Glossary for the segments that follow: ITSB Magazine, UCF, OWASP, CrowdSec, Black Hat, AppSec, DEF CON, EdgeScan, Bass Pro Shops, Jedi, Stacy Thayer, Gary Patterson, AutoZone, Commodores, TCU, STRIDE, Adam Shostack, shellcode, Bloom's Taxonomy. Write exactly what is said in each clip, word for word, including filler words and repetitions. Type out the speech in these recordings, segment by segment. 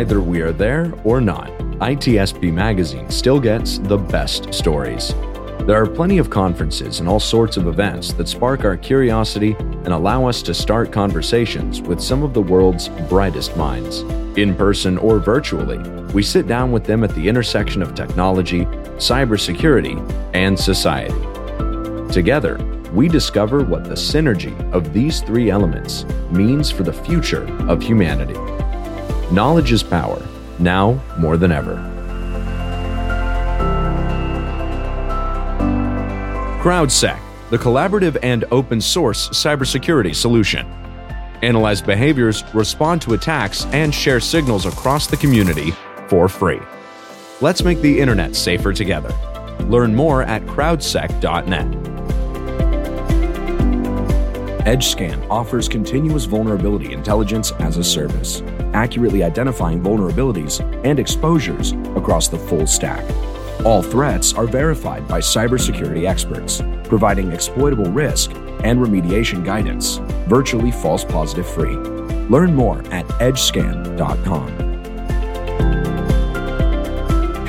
either we are there or not, I T S B Magazine still gets the best stories. There are plenty of conferences and all sorts of events that spark our curiosity and allow us to start conversations with some of the world's brightest minds. In person or virtually, we sit down with them at the intersection of technology, cybersecurity, and society. Together, we discover what the synergy of these three elements means for the future of humanity. Knowledge is power, now more than ever. CrowdSec, the collaborative and open source cybersecurity solution. Analyze behaviors, respond to attacks, and share signals across the community for free. Let's make the internet safer together. Learn more at crowdsec dot net. EdgeScan offers continuous vulnerability intelligence as a service, accurately identifying vulnerabilities and exposures across the full stack. All threats are verified by cybersecurity experts, providing exploitable risk and remediation guidance, virtually false positive free. Learn more at edgescan dot com.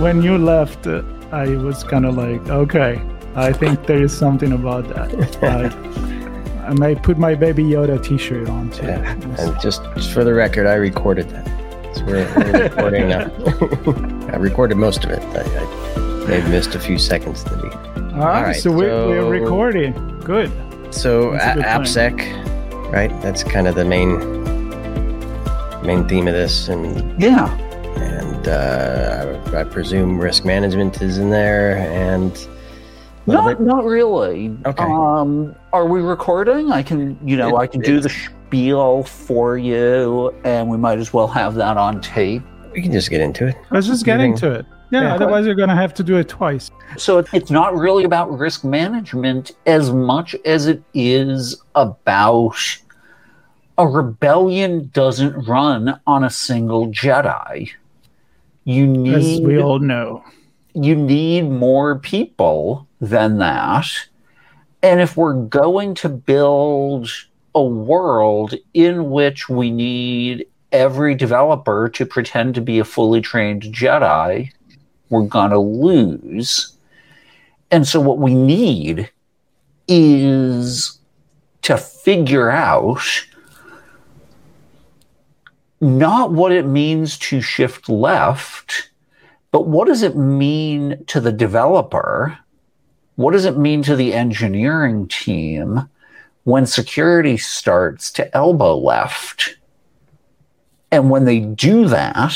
When you left, I was kind of like, okay, I think there is something about that. I, I might put my Baby Yoda t-shirt on too. Yeah. And just, just for the record, I recorded that. So we're, we're recording now. I recorded most of it. I, I may have missed a few seconds to be. All, All right, so we're, so we're recording. Good. So a- AppSec, right? That's kind of the main main theme of this. And yeah. And uh, I, I presume risk management is in there, and not bit? not really. Okay. Um, are we recording? I can, you know, it, I can it, do the spiel for you, and we might as well have that on tape. We can just get into it. Let's just get into it. Yeah, yeah. Otherwise you're going to have to do it twice. So it's not really about risk management as much as it is about a rebellion doesn't run on a single Jedi. You need, as we all know, you need more people than that. And if we're going to build a world in which we need every developer to pretend to be a fully trained Jedi, we're going to lose. And so what we need is to figure out not what it means to shift left, but what does it mean to the developer? What does it mean to the engineering team when security starts to elbow left? And when they do that,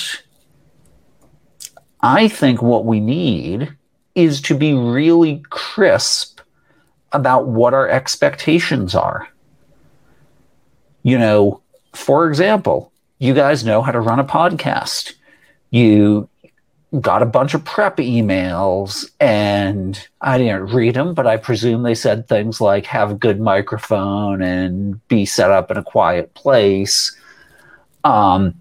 I think what we need is to be really crisp about what our expectations are. You know, for example, you guys know how to run a podcast. You got a bunch of prep emails, and I didn't read them, but I presume they said things like have a good microphone and be set up in a quiet place. Um,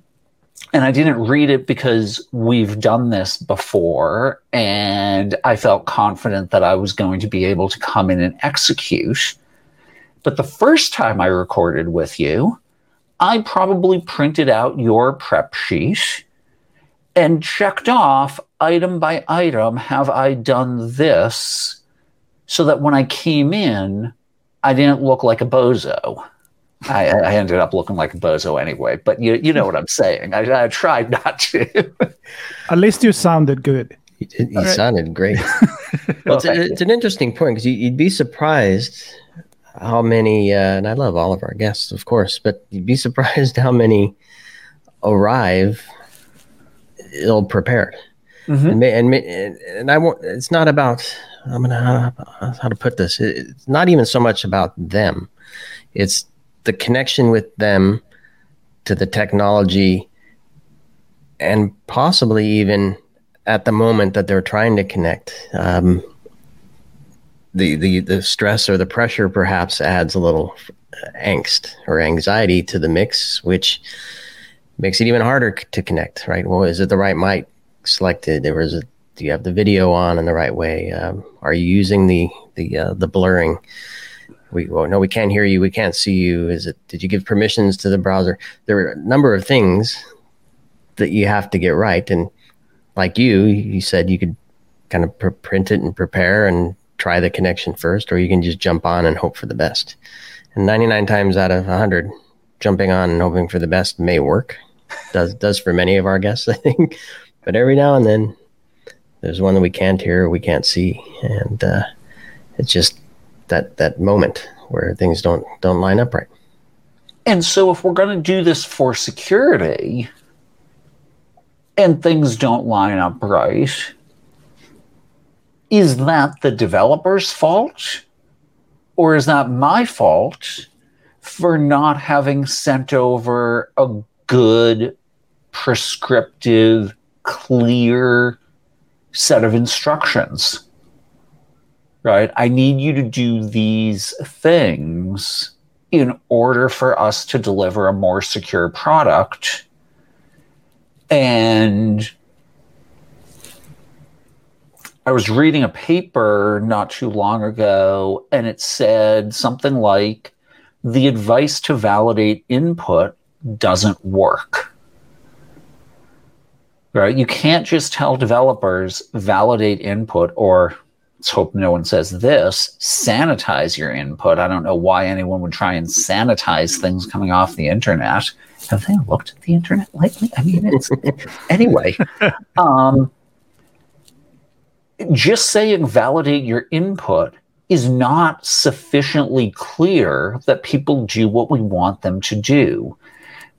and I didn't read it because we've done this before, and I felt confident that I was going to be able to come in and execute. But the first time I recorded with you, I probably printed out your prep sheet and checked off item by item, have I done this, so that when I came in, I didn't look like a bozo. I, I ended up looking like a bozo anyway, but you you know what I'm saying. I, I tried not to. At least you sounded good. You, did, you right. sounded great. Well, it's, it's an interesting point, because you, you'd be surprised how many, uh, and I love all of our guests, of course, but you'd be surprised how many arrive ill-prepared. Mm-hmm. And, and and I won't, it's not about, I'm gonna how, how to put this. It's not even so much about them. It's the connection with them to the technology and possibly even at the moment that they're trying to connect. Um, the, the, the stress or the pressure perhaps adds a little angst or anxiety to the mix, which makes it even harder to connect, right? Well, is it the right mic selected? Or is it, do you have the video on in the right way? Um, are you using the the uh, the blurring? We well, no, we can't hear you. We can't see you. Is it? Did you give permissions to the browser? There are a number of things that you have to get right. And like you, you said you could kind of pr- print it and prepare and try the connection first, or you can just jump on and hope for the best. And ninety-nine times out of one hundred, jumping on and hoping for the best may work. Does does for many of our guests, I think. But every now and then, there's one that we can't hear or we can't see. And uh, it's just that that moment where things don't don't line up right. And so if we're going to do this for security and things don't line up right, is that the developer's fault? Or is that my fault for not having sent over a good, prescriptive, clear set of instructions? Right? I need you to do these things in order for us to deliver a more secure product. And I was reading a paper not too long ago, and it said something like, the advice to validate input doesn't work. Right? You can't just tell developers, validate input, or let's hope no one says this, sanitize your input. I don't know why anyone would try and sanitize things coming off the internet. Have they looked at the internet lately? I mean, it's, anyway. Um, just saying validate your input is not sufficiently clear that people do what we want them to do.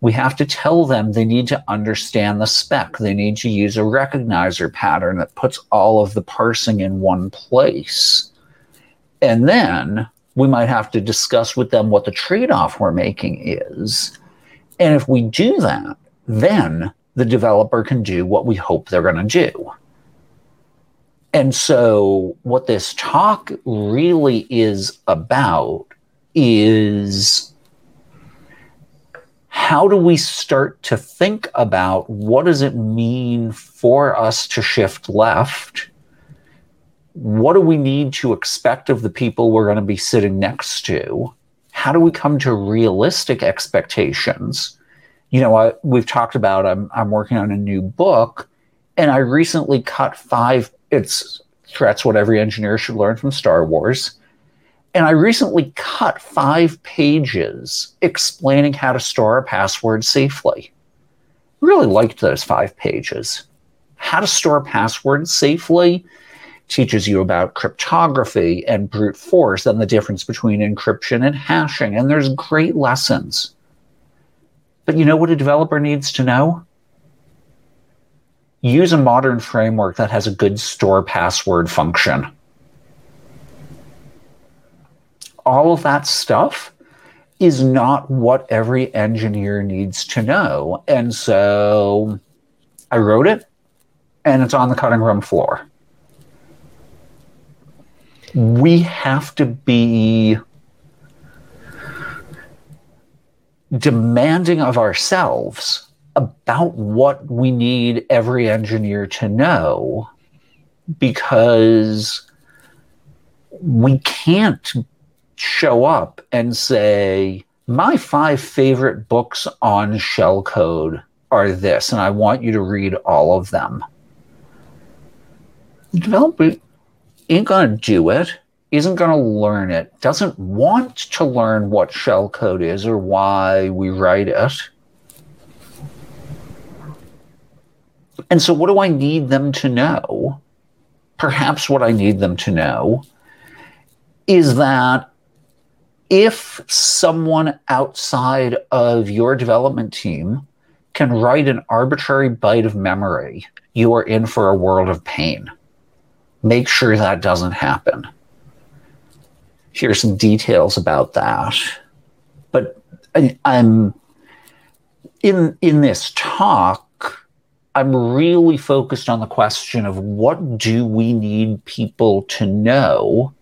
We have to tell them they need to understand the spec. They need to use a recognizer pattern that puts all of the parsing in one place. And then we might have to discuss with them what the trade-off we're making is. And if we do that, then the developer can do what we hope they're going to do. And so what this talk really is about is, how do we start to think about what does it mean for us to shift left? What do we need to expect of the people we're going to be sitting next to? How do we come to realistic expectations? You know, I, we've talked about, I'm, I'm working on a new book, and I recently cut five It's Threats, What Every Engineer Should Learn from Star Wars. And I recently cut five pages explaining how to store a password safely. Really liked those five pages. How to store passwords safely teaches you about cryptography and brute force and the difference between encryption and hashing. And there's great lessons. But you know what a developer needs to know? Use a modern framework that has a good store password function. All of that stuff is not what every engineer needs to know. And so I wrote it, and it's on the cutting room floor. We have to be demanding of ourselves about what we need every engineer to know, because we can't show up and say, my five favorite books on shellcode are this, and I want you to read all of them. The developer ain't going to do it, isn't going to learn it, doesn't want to learn what shellcode is or why we write it. And so what do I need them to know? Perhaps what I need them to know is that if someone outside of your development team can write an arbitrary byte of memory, you are in for a world of pain. Make sure that doesn't happen. Here's some details about that. But I, I'm in in this talk, I'm really focused on the question of what do we need people to know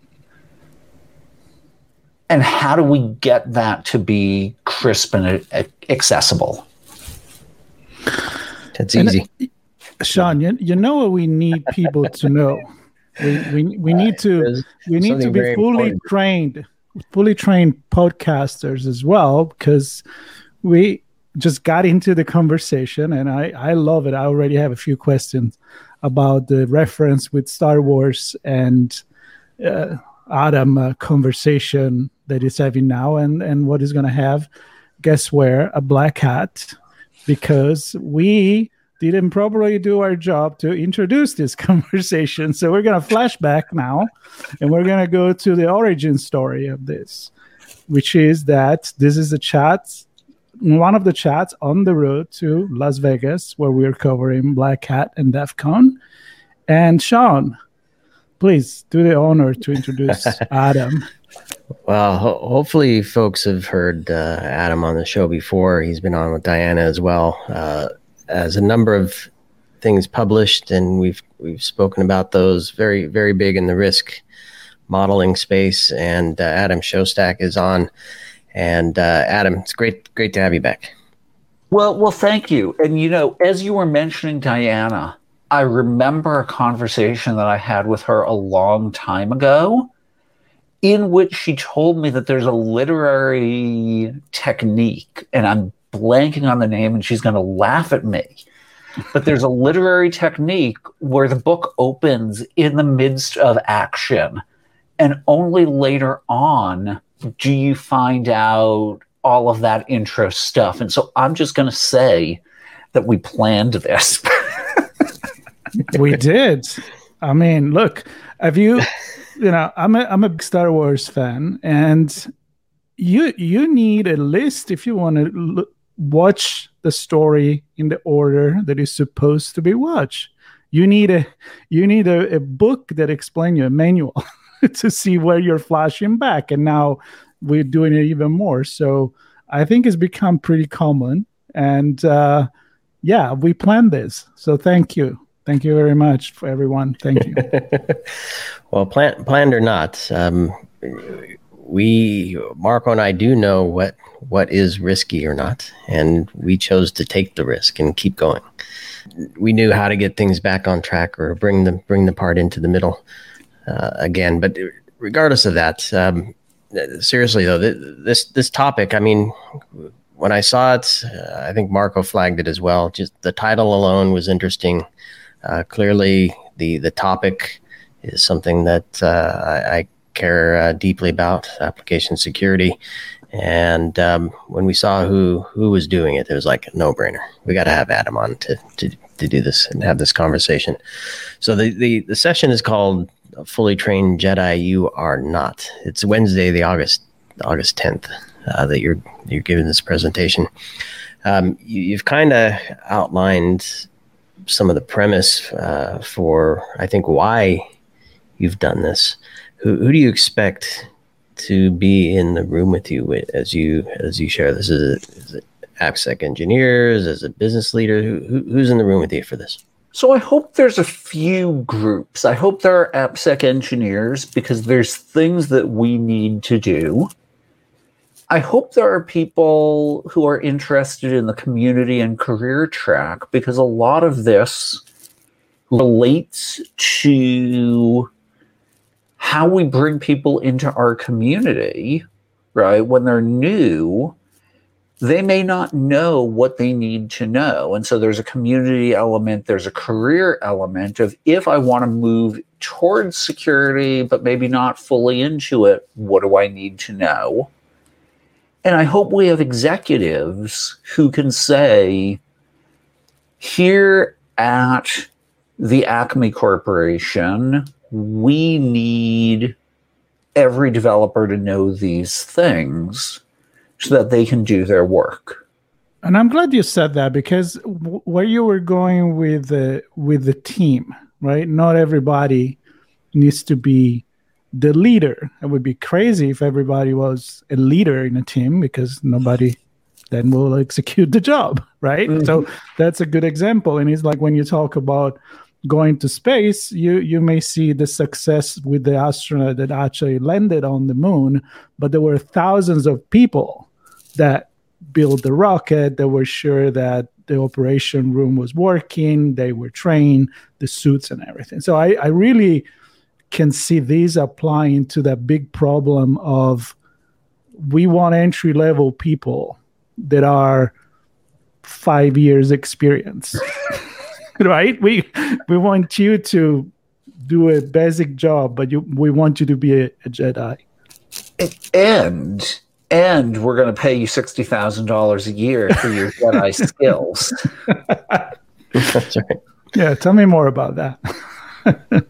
and how do we get that to be crisp and accessible? That's easy. And, uh, Sean, you, you know what we need people to know. We we, we need to we need to be fully trained, fully trained podcasters as well, because we just got into the conversation and I, I love it. I already have a few questions about the reference with Star Wars and uh, Adam uh, conversation that he's having now and, and what he's going to have, guess where, a black hat, because we didn't properly do our job to introduce this conversation. So we're going to flashback now and we're going to go to the origin story of this, which is that this is a chat, one of the chats on the road to Las Vegas, where we are covering Black Hat and DEF CON. And Sean, please do the honor to introduce Adam. Well, ho- hopefully folks have heard uh, Adam on the show before. He's been on with Diana as well. Uh, as a number of things published, and we've we've spoken about those, very, very big in the risk modeling space. And uh, Adam Shostack is on. And uh, Adam, it's great, great to have you back. Well, well, thank you. And you know, as you were mentioning Diana, I remember a conversation that I had with her a long time ago, in which she told me that there's a literary technique, and I'm blanking on the name, and she's going to laugh at me. But there's a literary technique where the book opens in the midst of action, and only later on do you find out all of that intro stuff. And so I'm just going to say that we planned this. We did. I mean, look, have you, you know, I'm a, I'm a big Star Wars fan, and you, you need a list if you want to l- watch the story in the order that is supposed to be watched. You need a, you need a, a book that explains you, a manual. To see where you're flashing back. And now we're doing it even more. So I think it's become pretty common. And uh, yeah, we planned this. So thank you. Thank you very much for everyone. Thank you. Well, plan- planned or not, um, we, Marco and I do know what what is risky or not. And we chose to take the risk and keep going. We knew how to get things back on track or bring the, bring the part into the middle. Uh, again, but regardless of that, um, seriously though, th- this this topic, I mean, when I saw it, uh, I think Marco flagged it as well. Just the title alone was interesting. Uh, clearly, the the topic is something that uh, I, I care uh, deeply about, application security. And um, when we saw who who was doing it, it was like a no-brainer. We got to have Adam on to to to do this and have this conversation. So the the, the session is called Fully Trained Jedi You Are Not. It's Wednesday, the August August tenth, uh, that you're you're giving this presentation. Um, you, you've kind of outlined some of the premise uh, for, I think, why you've done this. Who, who do you expect to be in the room with you as you as you share this? Is it, is it AppSec engineers? Is it business leaders? Who, who's in the room with you for this? So I hope there's a few groups. I hope there are AppSec engineers, because there's things that we need to do. I hope there are people who are interested in the community and career track, because a lot of this relates to how we bring people into our community, right? When they're new, they may not know what they need to know. And so there's a community element, there's a career element of, if I want to move towards security, but maybe not fully into it, what do I need to know? And I hope we have executives who can say, here at the Acme Corporation, we need every developer to know these things, so that they can do their work. And I'm glad you said that, because w- where you were going with the with the team, right? Not everybody needs to be the leader. It would be crazy if everybody was a leader in a team, because nobody then we'll execute the job, right? Mm-hmm. So that's a good example. And it's like when you talk about going to space, you you may see the success with the astronaut that actually landed on the moon, but there were thousands of people that built the rocket, that were sure that the operation room was working, they were trained, the suits and everything. So I, I really can see these applying to that big problem of we want entry-level people that are five years experience, right? We we want you to do a basic job, but you, we want you to be a, a Jedi. And... And we're going to pay you sixty thousand dollars a year for your Jedi skills. That's right. Yeah, tell me more about that.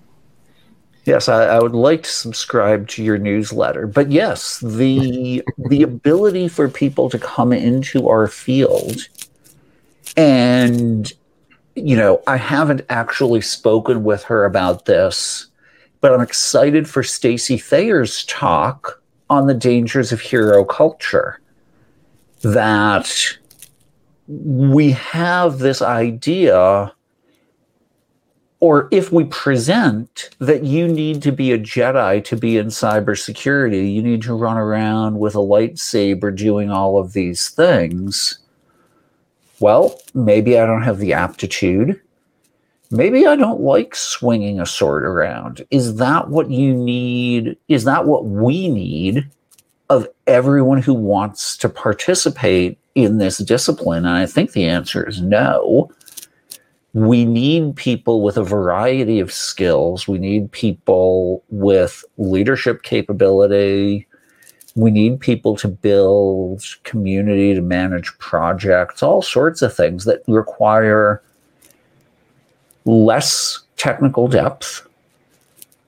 Yes, I, I would like to subscribe to your newsletter. But yes, the the ability for people to come into our field and, you know, I haven't actually spoken with her about this, but I'm excited for Stacey Thayer's talk on the dangers of hero culture, that we have this idea, or if we present that you need to be a Jedi to be in cybersecurity, you need to run around with a lightsaber doing all of these things. Well, maybe I don't have the aptitude. Maybe I don't like swinging a sword around. Is that what you need? Is that what we need of everyone who wants to participate in this discipline? And I think the answer is no. We need people with a variety of skills. We need people with leadership capability. We need people to build community, to manage projects, all sorts of things that require less technical depth.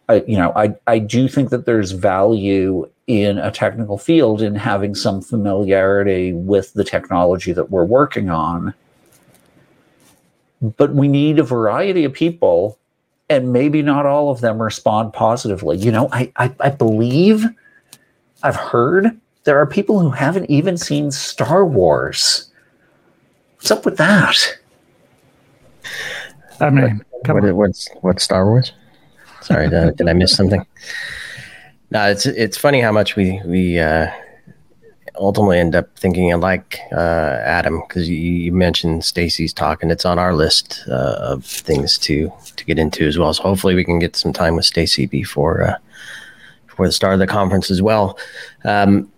I, you know, I, I do think that there's value in a technical field in having some familiarity with the technology that we're working on. But we need a variety of people, and maybe not all of them respond positively. You know, I, I, I believe I've heard there are people who haven't even seen Star Wars. What's up with that? I mean, what, what, what's what's Star Wars? Sorry, did, did I miss something? No, it's it's funny how much we we uh, ultimately end up thinking alike, uh, Adam, because you, you mentioned Stacy's talk, and it's on our list uh, of things to to get into as well. So hopefully we can get some time with Stacy before uh, before the start of the conference as well. Um,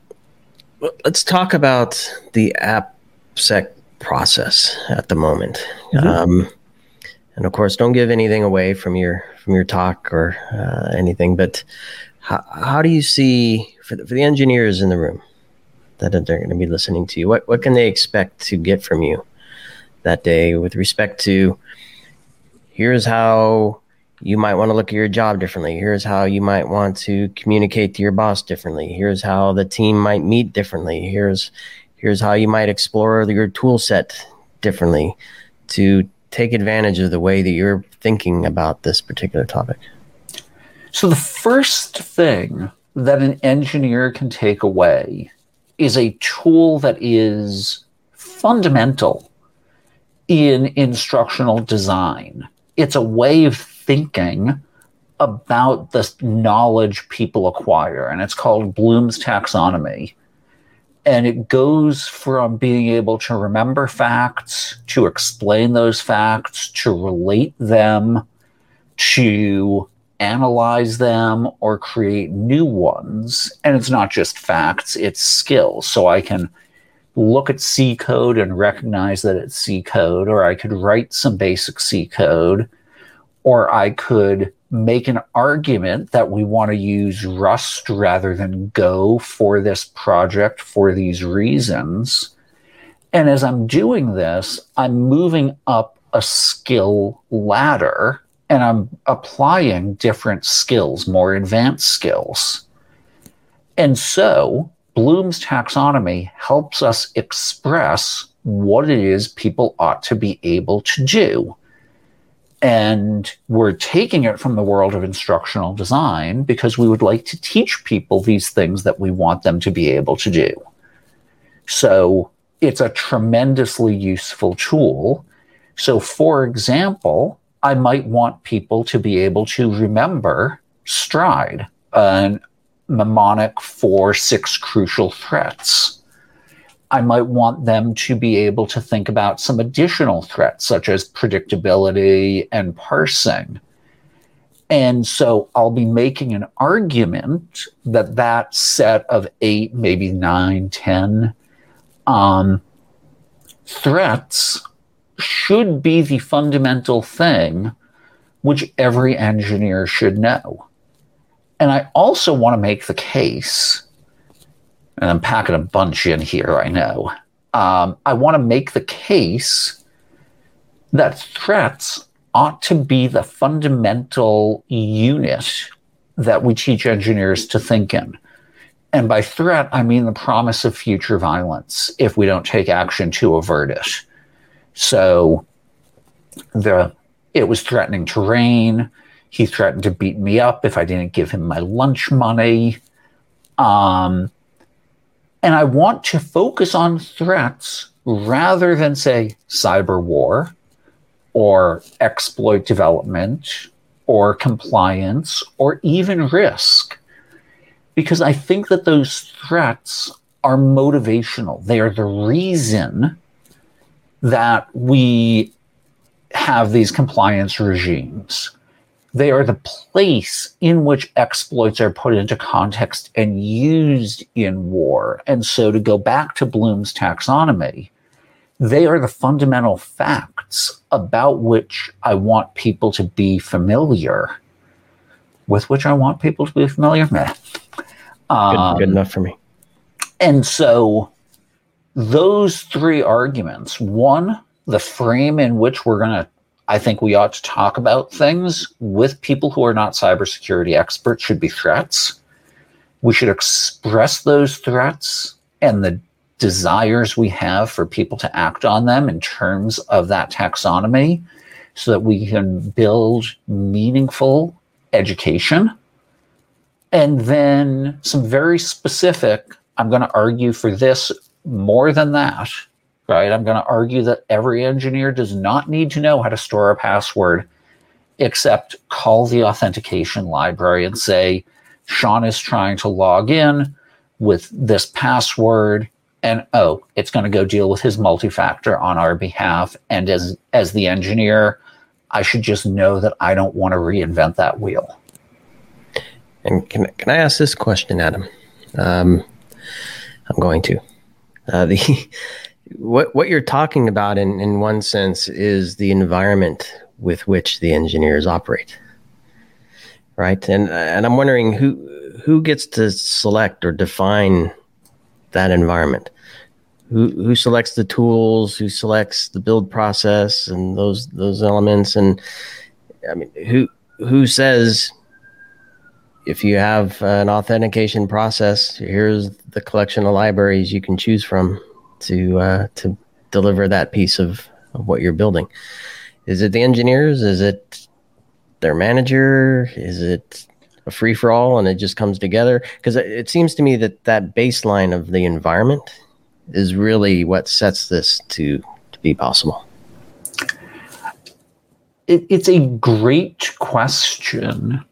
let's talk about the AppSec process at the moment. Mm-hmm. Um, And of course, don't give anything away from your from your talk or uh, anything. But how, how do you see for the, for the engineers in the room that they're going to be listening to you? What what can they expect to get from you that day with respect to here's how you might want to look at your job differently. Here's how you might want to communicate to your boss differently. Here's how the team might meet differently. Here's here's how you might explore your tool set differently to take advantage of the way that you're thinking about this particular topic? So the first thing that an engineer can take away is a tool that is fundamental in instructional design. It's a way of thinking about the knowledge people acquire, and it's called Bloom's Taxonomy. And it goes from being able to remember facts, to explain those facts, to relate them, to analyze them, or create new ones. And it's not just facts, it's skills. So I can look at C code and recognize that it's C code, or I could write some basic C code, or I could make an argument that we want to use Rust rather than Go for this project for these reasons. And as I'm doing this, I'm moving up a skill ladder and I'm applying different skills, more advanced skills. And so Bloom's Taxonomy helps us express what it is people ought to be able to do. And we're taking it from the world of instructional design because we would like to teach people these things that we want them to be able to do. So it's a tremendously useful tool. So for example, I might want people to be able to remember STRIDE, a mnemonic for six crucial threats. I might want them to be able to think about some additional threats, such as predictability and parsing. And so I'll be making an argument that that set of eight, maybe nine, ten um, threats should be the fundamental thing which every engineer should know. And I also want to make the case, and I'm packing a bunch in here, I know, um, I want to make the case that threats ought to be the fundamental unit that we teach engineers to think in. And by threat, I mean the promise of future violence if we don't take action to avert it. So the it was threatening to rain. He threatened to beat me up if I didn't give him my lunch money. Um, and I want to focus on threats rather than, say, cyber war, or exploit development, or compliance, or even risk. Because I think that those threats are motivational. They are the reason that we have these compliance regimes. They are the place in which exploits are put into context and used in war. And so to go back to Bloom's taxonomy, they are the fundamental facts about which I want people to be familiar, with which I want people to be familiar with. Um, good, good enough for me. And so those three arguments, one, the frame in which we're going to, I think we ought to talk about things with people who are not cybersecurity experts, should be threats. We should express those threats and the desires we have for people to act on them in terms of that taxonomy so that we can build meaningful education. And then some very specific, I'm going to argue for this more than that, right? I'm going to argue that every engineer does not need to know how to store a password, except call the authentication library and say, Sean is trying to log in with this password. And, oh, it's going to go deal with his multi-factor on our behalf. And as as the engineer, I should just know that I don't want to reinvent that wheel. And can, can I ask this question, Adam? Um, I'm going to. Uh, the what what you're talking about, in, in one sense, is the environment with which the engineers operate, right? And and I'm wondering who who gets to select or define that environment. Who who selects the tools, who selects the build process and those those elements? And I mean, who who says, if you have an authentication process, here's the collection of libraries you can choose from to uh, to deliver that piece of, of what you're building? Is it the engineers? Is it their manager? Is it a free-for-all and it just comes together? Because it seems to me that that baseline of the environment is really what sets this to, to be possible. It, it's a great question,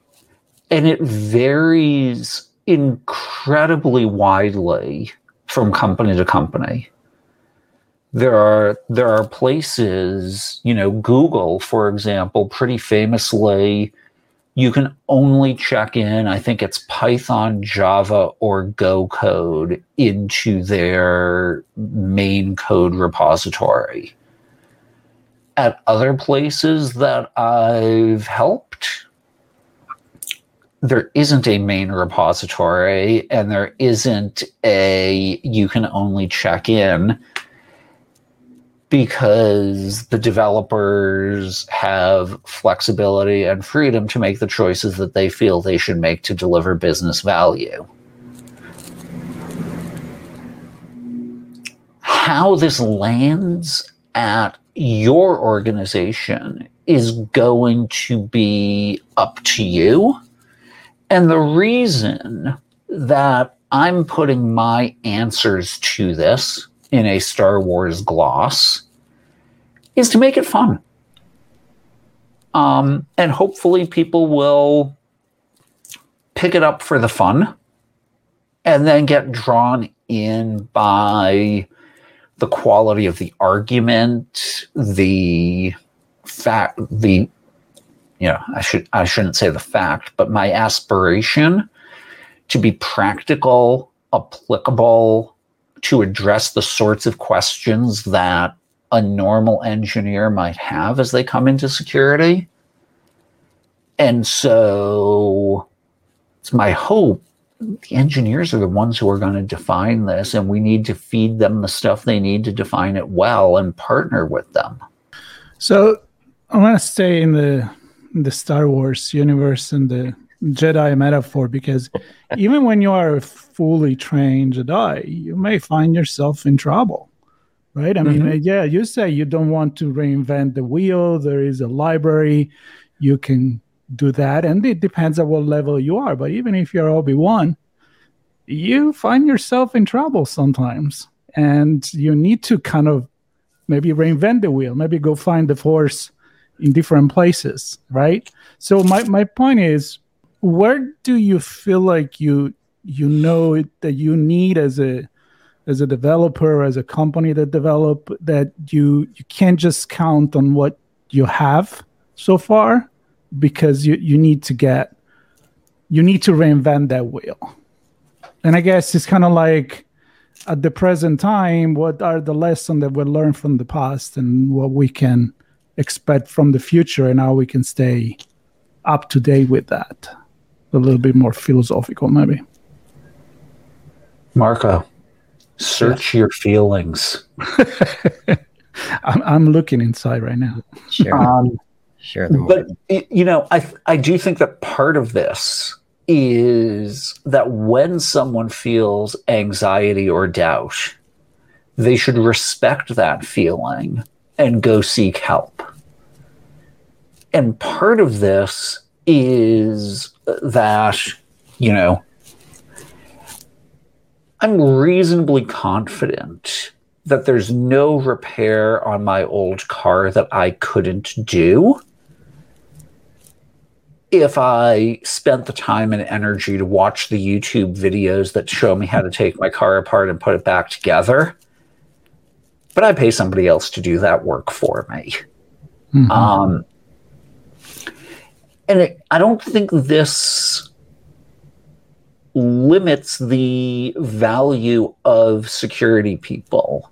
and it varies incredibly widely from company to company. There are there are places, you know, Google, for example, pretty famously, you can only check in, I think it's Python, Java, or Go code into their main code repository. At other places that I've helped, there isn't a main repository, and there isn't a you can only check in, because the developers have flexibility and freedom to make the choices that they feel they should make to deliver business value. How this lands at your organization is going to be up to you. And the reason that I'm putting my answers to this in a Star Wars gloss is to make it fun. Um, and hopefully people will pick it up for the fun and then get drawn in by the quality of the argument, the fact, the, you know, I should, I shouldn't say the fact, but my aspiration to be practical, applicable, to address the sorts of questions that a normal engineer might have as they come into security. And so it's my hope the engineers are the ones who are going to define this, and we need to feed them the stuff they need to define it well and partner with them. So I want to stay in the the Star Wars universe and the Jedi metaphor, because even when you are a fully trained Jedi, you may find yourself in trouble, right? I mean, mm-hmm. yeah, you say you don't want to reinvent the wheel. There is a library. You can do that. And it depends on what level you are. But even if you're Obi-Wan, you find yourself in trouble sometimes. And you need to kind of maybe reinvent the wheel, maybe go find the Force in different places, right? So my, my point is, where do you feel like you you know it, that you need as a as a developer, as a company that develop, that you you can't just count on what you have so far, because you, you need to get you need to reinvent that wheel? And I guess it's kind of like at the present time, what are the lessons that we learned from the past and what we can expect from the future, and how we can stay up to date with that? A little bit more philosophical, maybe. Marco, search yeah. your feelings. I'm, I'm looking inside right now. Sure. Um, sure. But, it, you know, I I do think that part of this is that when someone feels anxiety or doubt, they should respect that feeling and go seek help. And part of this is that, you know, I'm reasonably confident that there's no repair on my old car that I couldn't do if I spent the time and energy to watch the YouTube videos that show me how to take my car apart and put it back together. But I pay somebody else to do that work for me. Mm-hmm. Um, And it, I don't think this limits the value of security people.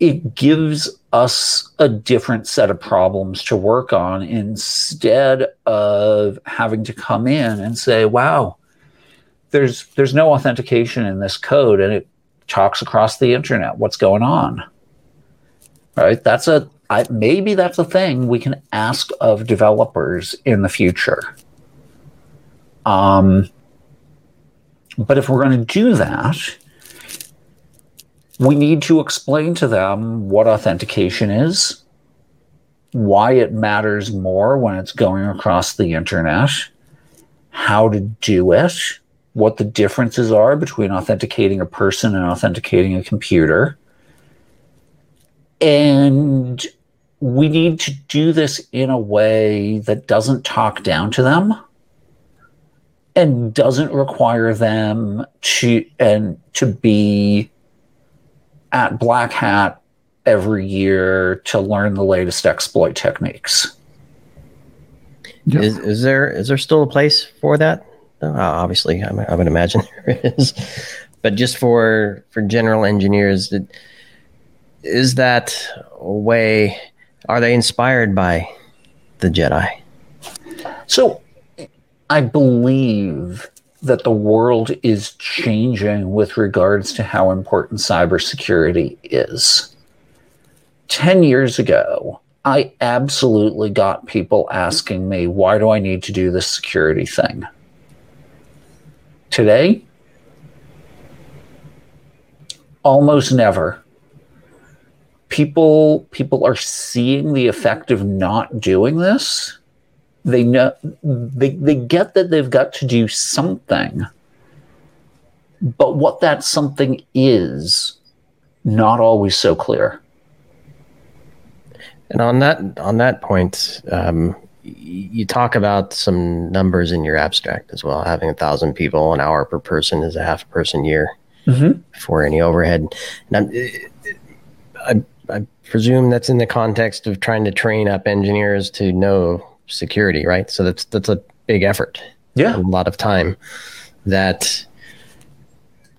It gives us a different set of problems to work on instead of having to come in and say, wow, there's there's no authentication in this code and it talks across the internet. What's going on? All right, that's a... I, maybe that's a thing we can ask of developers in the future. Um, but if we're going to do that, we need to explain to them what authentication is, why it matters more when it's going across the internet, how to do it, what the differences are between authenticating a person and authenticating a computer. And we need to do this in a way that doesn't talk down to them and doesn't require them to and to be at Black Hat every year to learn the latest exploit techniques. Yep. Is, is there is there still a place for that? Uh, obviously, I, I would imagine there is. But just for, for general engineers, that... is that a way? Are they inspired by the Jedi? So I believe that the world is changing with regards to how important cybersecurity is. Ten years ago, I absolutely got people asking me, why do I need to do this security thing? Today, almost never. People people are seeing the effect of not doing this. They know they, they get that they've got to do something, but what that something is not always so clear. And on that on that point, um, you talk about some numbers in your abstract as well. Having a thousand people an hour per person is a half a person year mm-hmm. for any overhead. Now, I, I presume that's in the context of trying to train up engineers to know security, right? So that's that's a big effort. Yeah, a lot of time. That,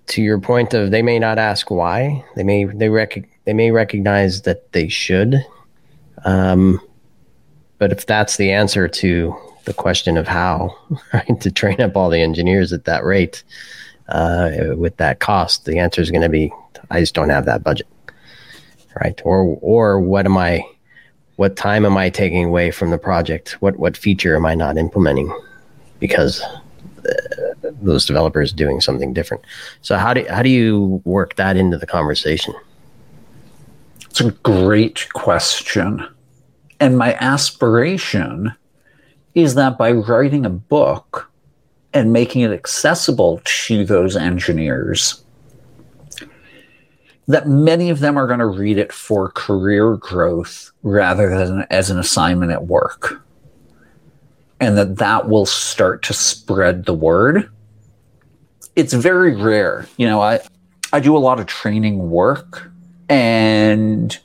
to your point of, they may not ask why. They may they rec- they may recognize that they should. Um, but if that's the answer to the question of how, right, to train up all the engineers at that rate, uh, with that cost, the answer is going to be, I just don't have that budget, right? Or, or what am I, what time am I taking away from the project? What, what feature am I not implementing because uh, those developers are doing something different? So how do, how do you work that into the conversation? It's a great question. And my aspiration is that by writing a book and making it accessible to those engineers, that many of them are going to read it for career growth rather than as an assignment at work. And that that will start to spread the word. It's very rare. You know, I, I do a lot of training work. And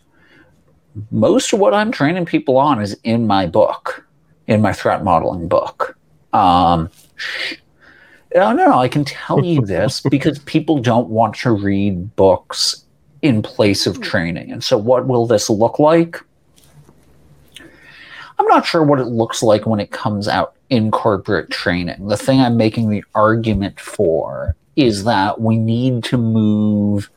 most of what I'm training people on is in my book, in my threat modeling book. Um, no, no, I can tell you this because people don't want to read books in place of training. And so what will this look like? I'm not sure what it looks like when it comes out in corporate training. The thing I'm making the argument for is that we need to move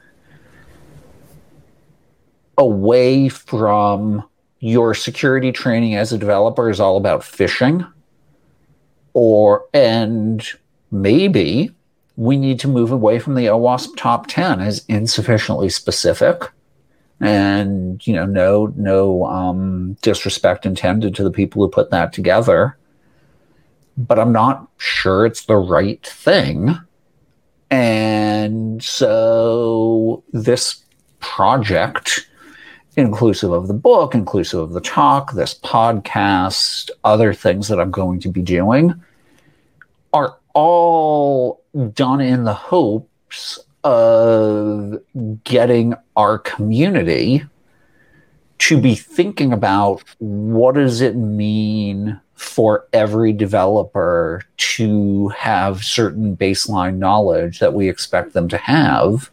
away from your security training as a developer is all about phishing, or, and maybe we need to move away from the OWASP top ten as insufficiently specific. And, you know, no, no um, disrespect intended to the people who put that together, but I'm not sure it's the right thing. And so this project, inclusive of the book, inclusive of the talk, this podcast, other things that I'm going to be doing, are all done in the hopes of getting our community to be thinking about what does it mean for every developer to have certain baseline knowledge that we expect them to have.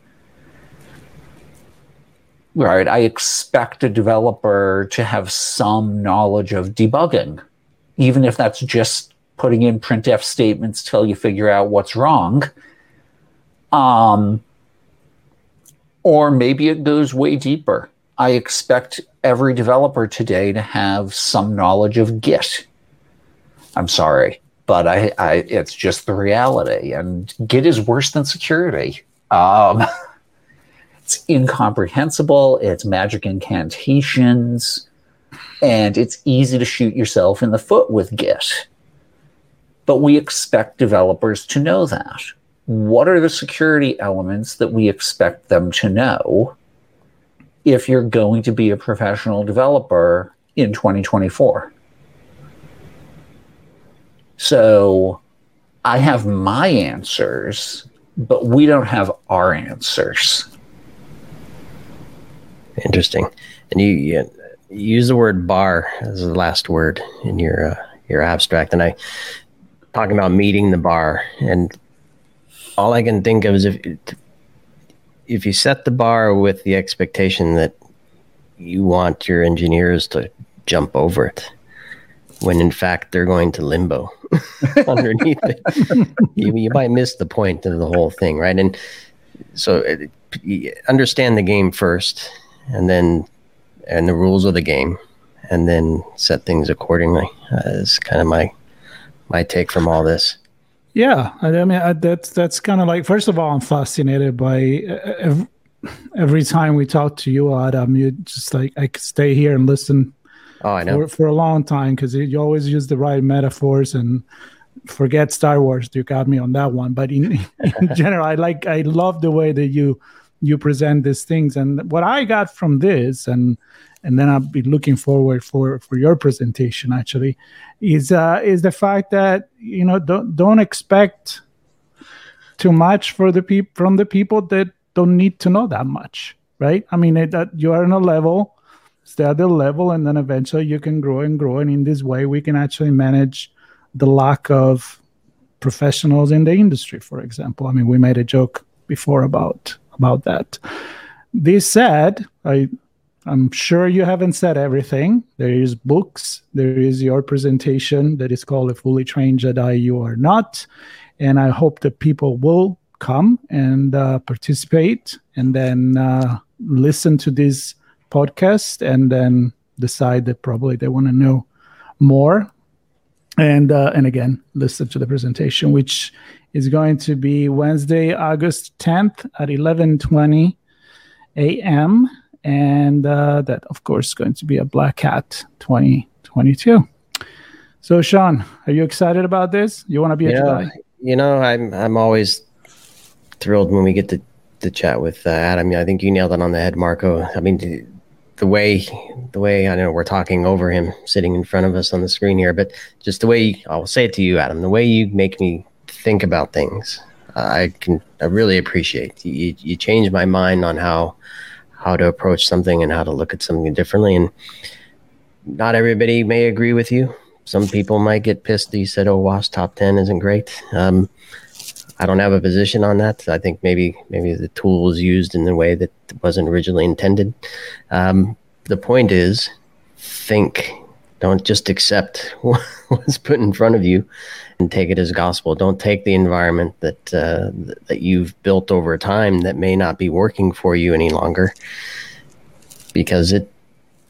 Right, I expect a developer to have some knowledge of debugging, even if that's just putting in printf statements till you figure out what's wrong. Um, or maybe it goes way deeper. I expect every developer today to have some knowledge of Git. I'm sorry, but I, I it's just the reality. And Git is worse than security. Um It's incomprehensible, it's magic incantations, and it's easy to shoot yourself in the foot with Git. But we expect developers to know that. What are the security elements that we expect them to know if you're going to be a professional developer in twenty twenty-four? So I have my answers, but we don't have our answers. Interesting. And you, you use the word bar as the last word in your uh, your abstract. And I talking about meeting the bar. And all I can think of is if if you set the bar with the expectation that you want your engineers to jump over it, when in fact they're going to limbo underneath it, you, you might miss the point of the whole thing, right? And so it, understand the game first. And then, and the rules of the game, and then set things accordingly. Uh, is kind of my my take from all this. Yeah, I, I mean I, that's that's kind of like. First of all, I'm fascinated by uh, every, every time we talk to you, Adam. You just like I could stay here and listen. Oh, I know. for, for a long time because you always use the right metaphors and forget Star Wars. You got me on that one, but in, in general, I like I love the way that you. you present these things. And what I got from this, and and then I'll be looking forward for, for your presentation actually, is uh, is the fact that, you know, don't don't expect too much for the people from the people that don't need to know that much, right? I mean, it, that you are on a level, stay at the level, and then eventually you can grow and grow. And in this way, we can actually manage the lack of professionals in the industry, for example. I mean, we made a joke before about about that. This said, I, I'm sure you haven't said everything. There is books. There is your presentation that is called A Fully Trained Jedi You Are Not. And I hope that people will come and uh, participate and then uh, listen to this podcast and then decide that probably they want to know more. And uh, and again, listen to the presentation, which is going to be Wednesday, August tenth at eleven twenty a.m. And uh, that, of course, is going to be a Black Hat twenty twenty-two. So, Sean, are you excited about this? You want to be a yeah, Jedi? You know, I'm I'm always thrilled when we get to, to chat with uh, Adam. I think you nailed it on the head, Marco. I mean, the, the way the way I know we're talking over him sitting in front of us on the screen here, but just the way, I'll say it to you, Adam, the way you make me think about things, uh, I can I really appreciate. You, you change my mind on how how to approach something and how to look at something differently. And not everybody may agree with you. Some people might get pissed that you said, oh, WASP top ten isn't great. Um, I don't have a position on that. I think maybe maybe the tool was used in the way that wasn't originally intended. Um, the point is, think. Don't just accept what's put in front of you and take it as gospel. Don't take the environment that uh, that you've built over time that may not be working for you any longer because it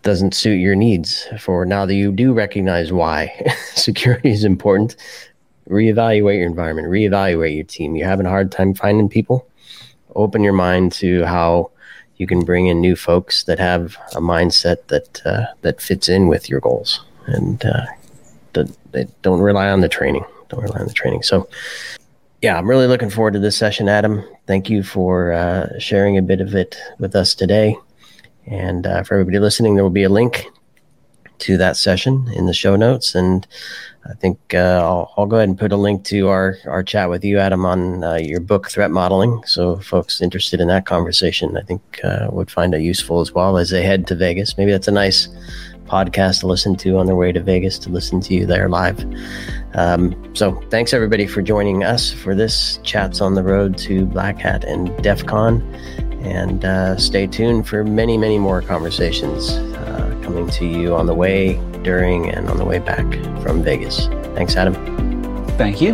doesn't suit your needs. For now that you do recognize why security is important, reevaluate your environment, reevaluate your team. You're having a hard time finding people. Open your mind to how you can bring in new folks that have a mindset that uh, that fits in with your goals, and uh, they don't rely on the training. Don't rely on the training. So, yeah, I'm really looking forward to this session, Adam. Thank you for uh, sharing a bit of it with us today. And uh, for everybody listening, there will be a link to that session in the show notes, and I think uh, I'll, I'll go ahead and put a link to our, our chat with you, Adam, on uh, your book, Threat Modeling. So folks interested in that conversation, I think uh, would find it useful as well as they head to Vegas. Maybe that's a nice podcast to listen to on their way to Vegas, to listen to you there live. Um, so thanks, everybody, for joining us for this Chats on the Road to Black Hat and DEF CON. And uh, stay tuned for many, many more conversations uh, coming to you on the way, during, and on the way back from Vegas. Thanks, Adam. Thank you.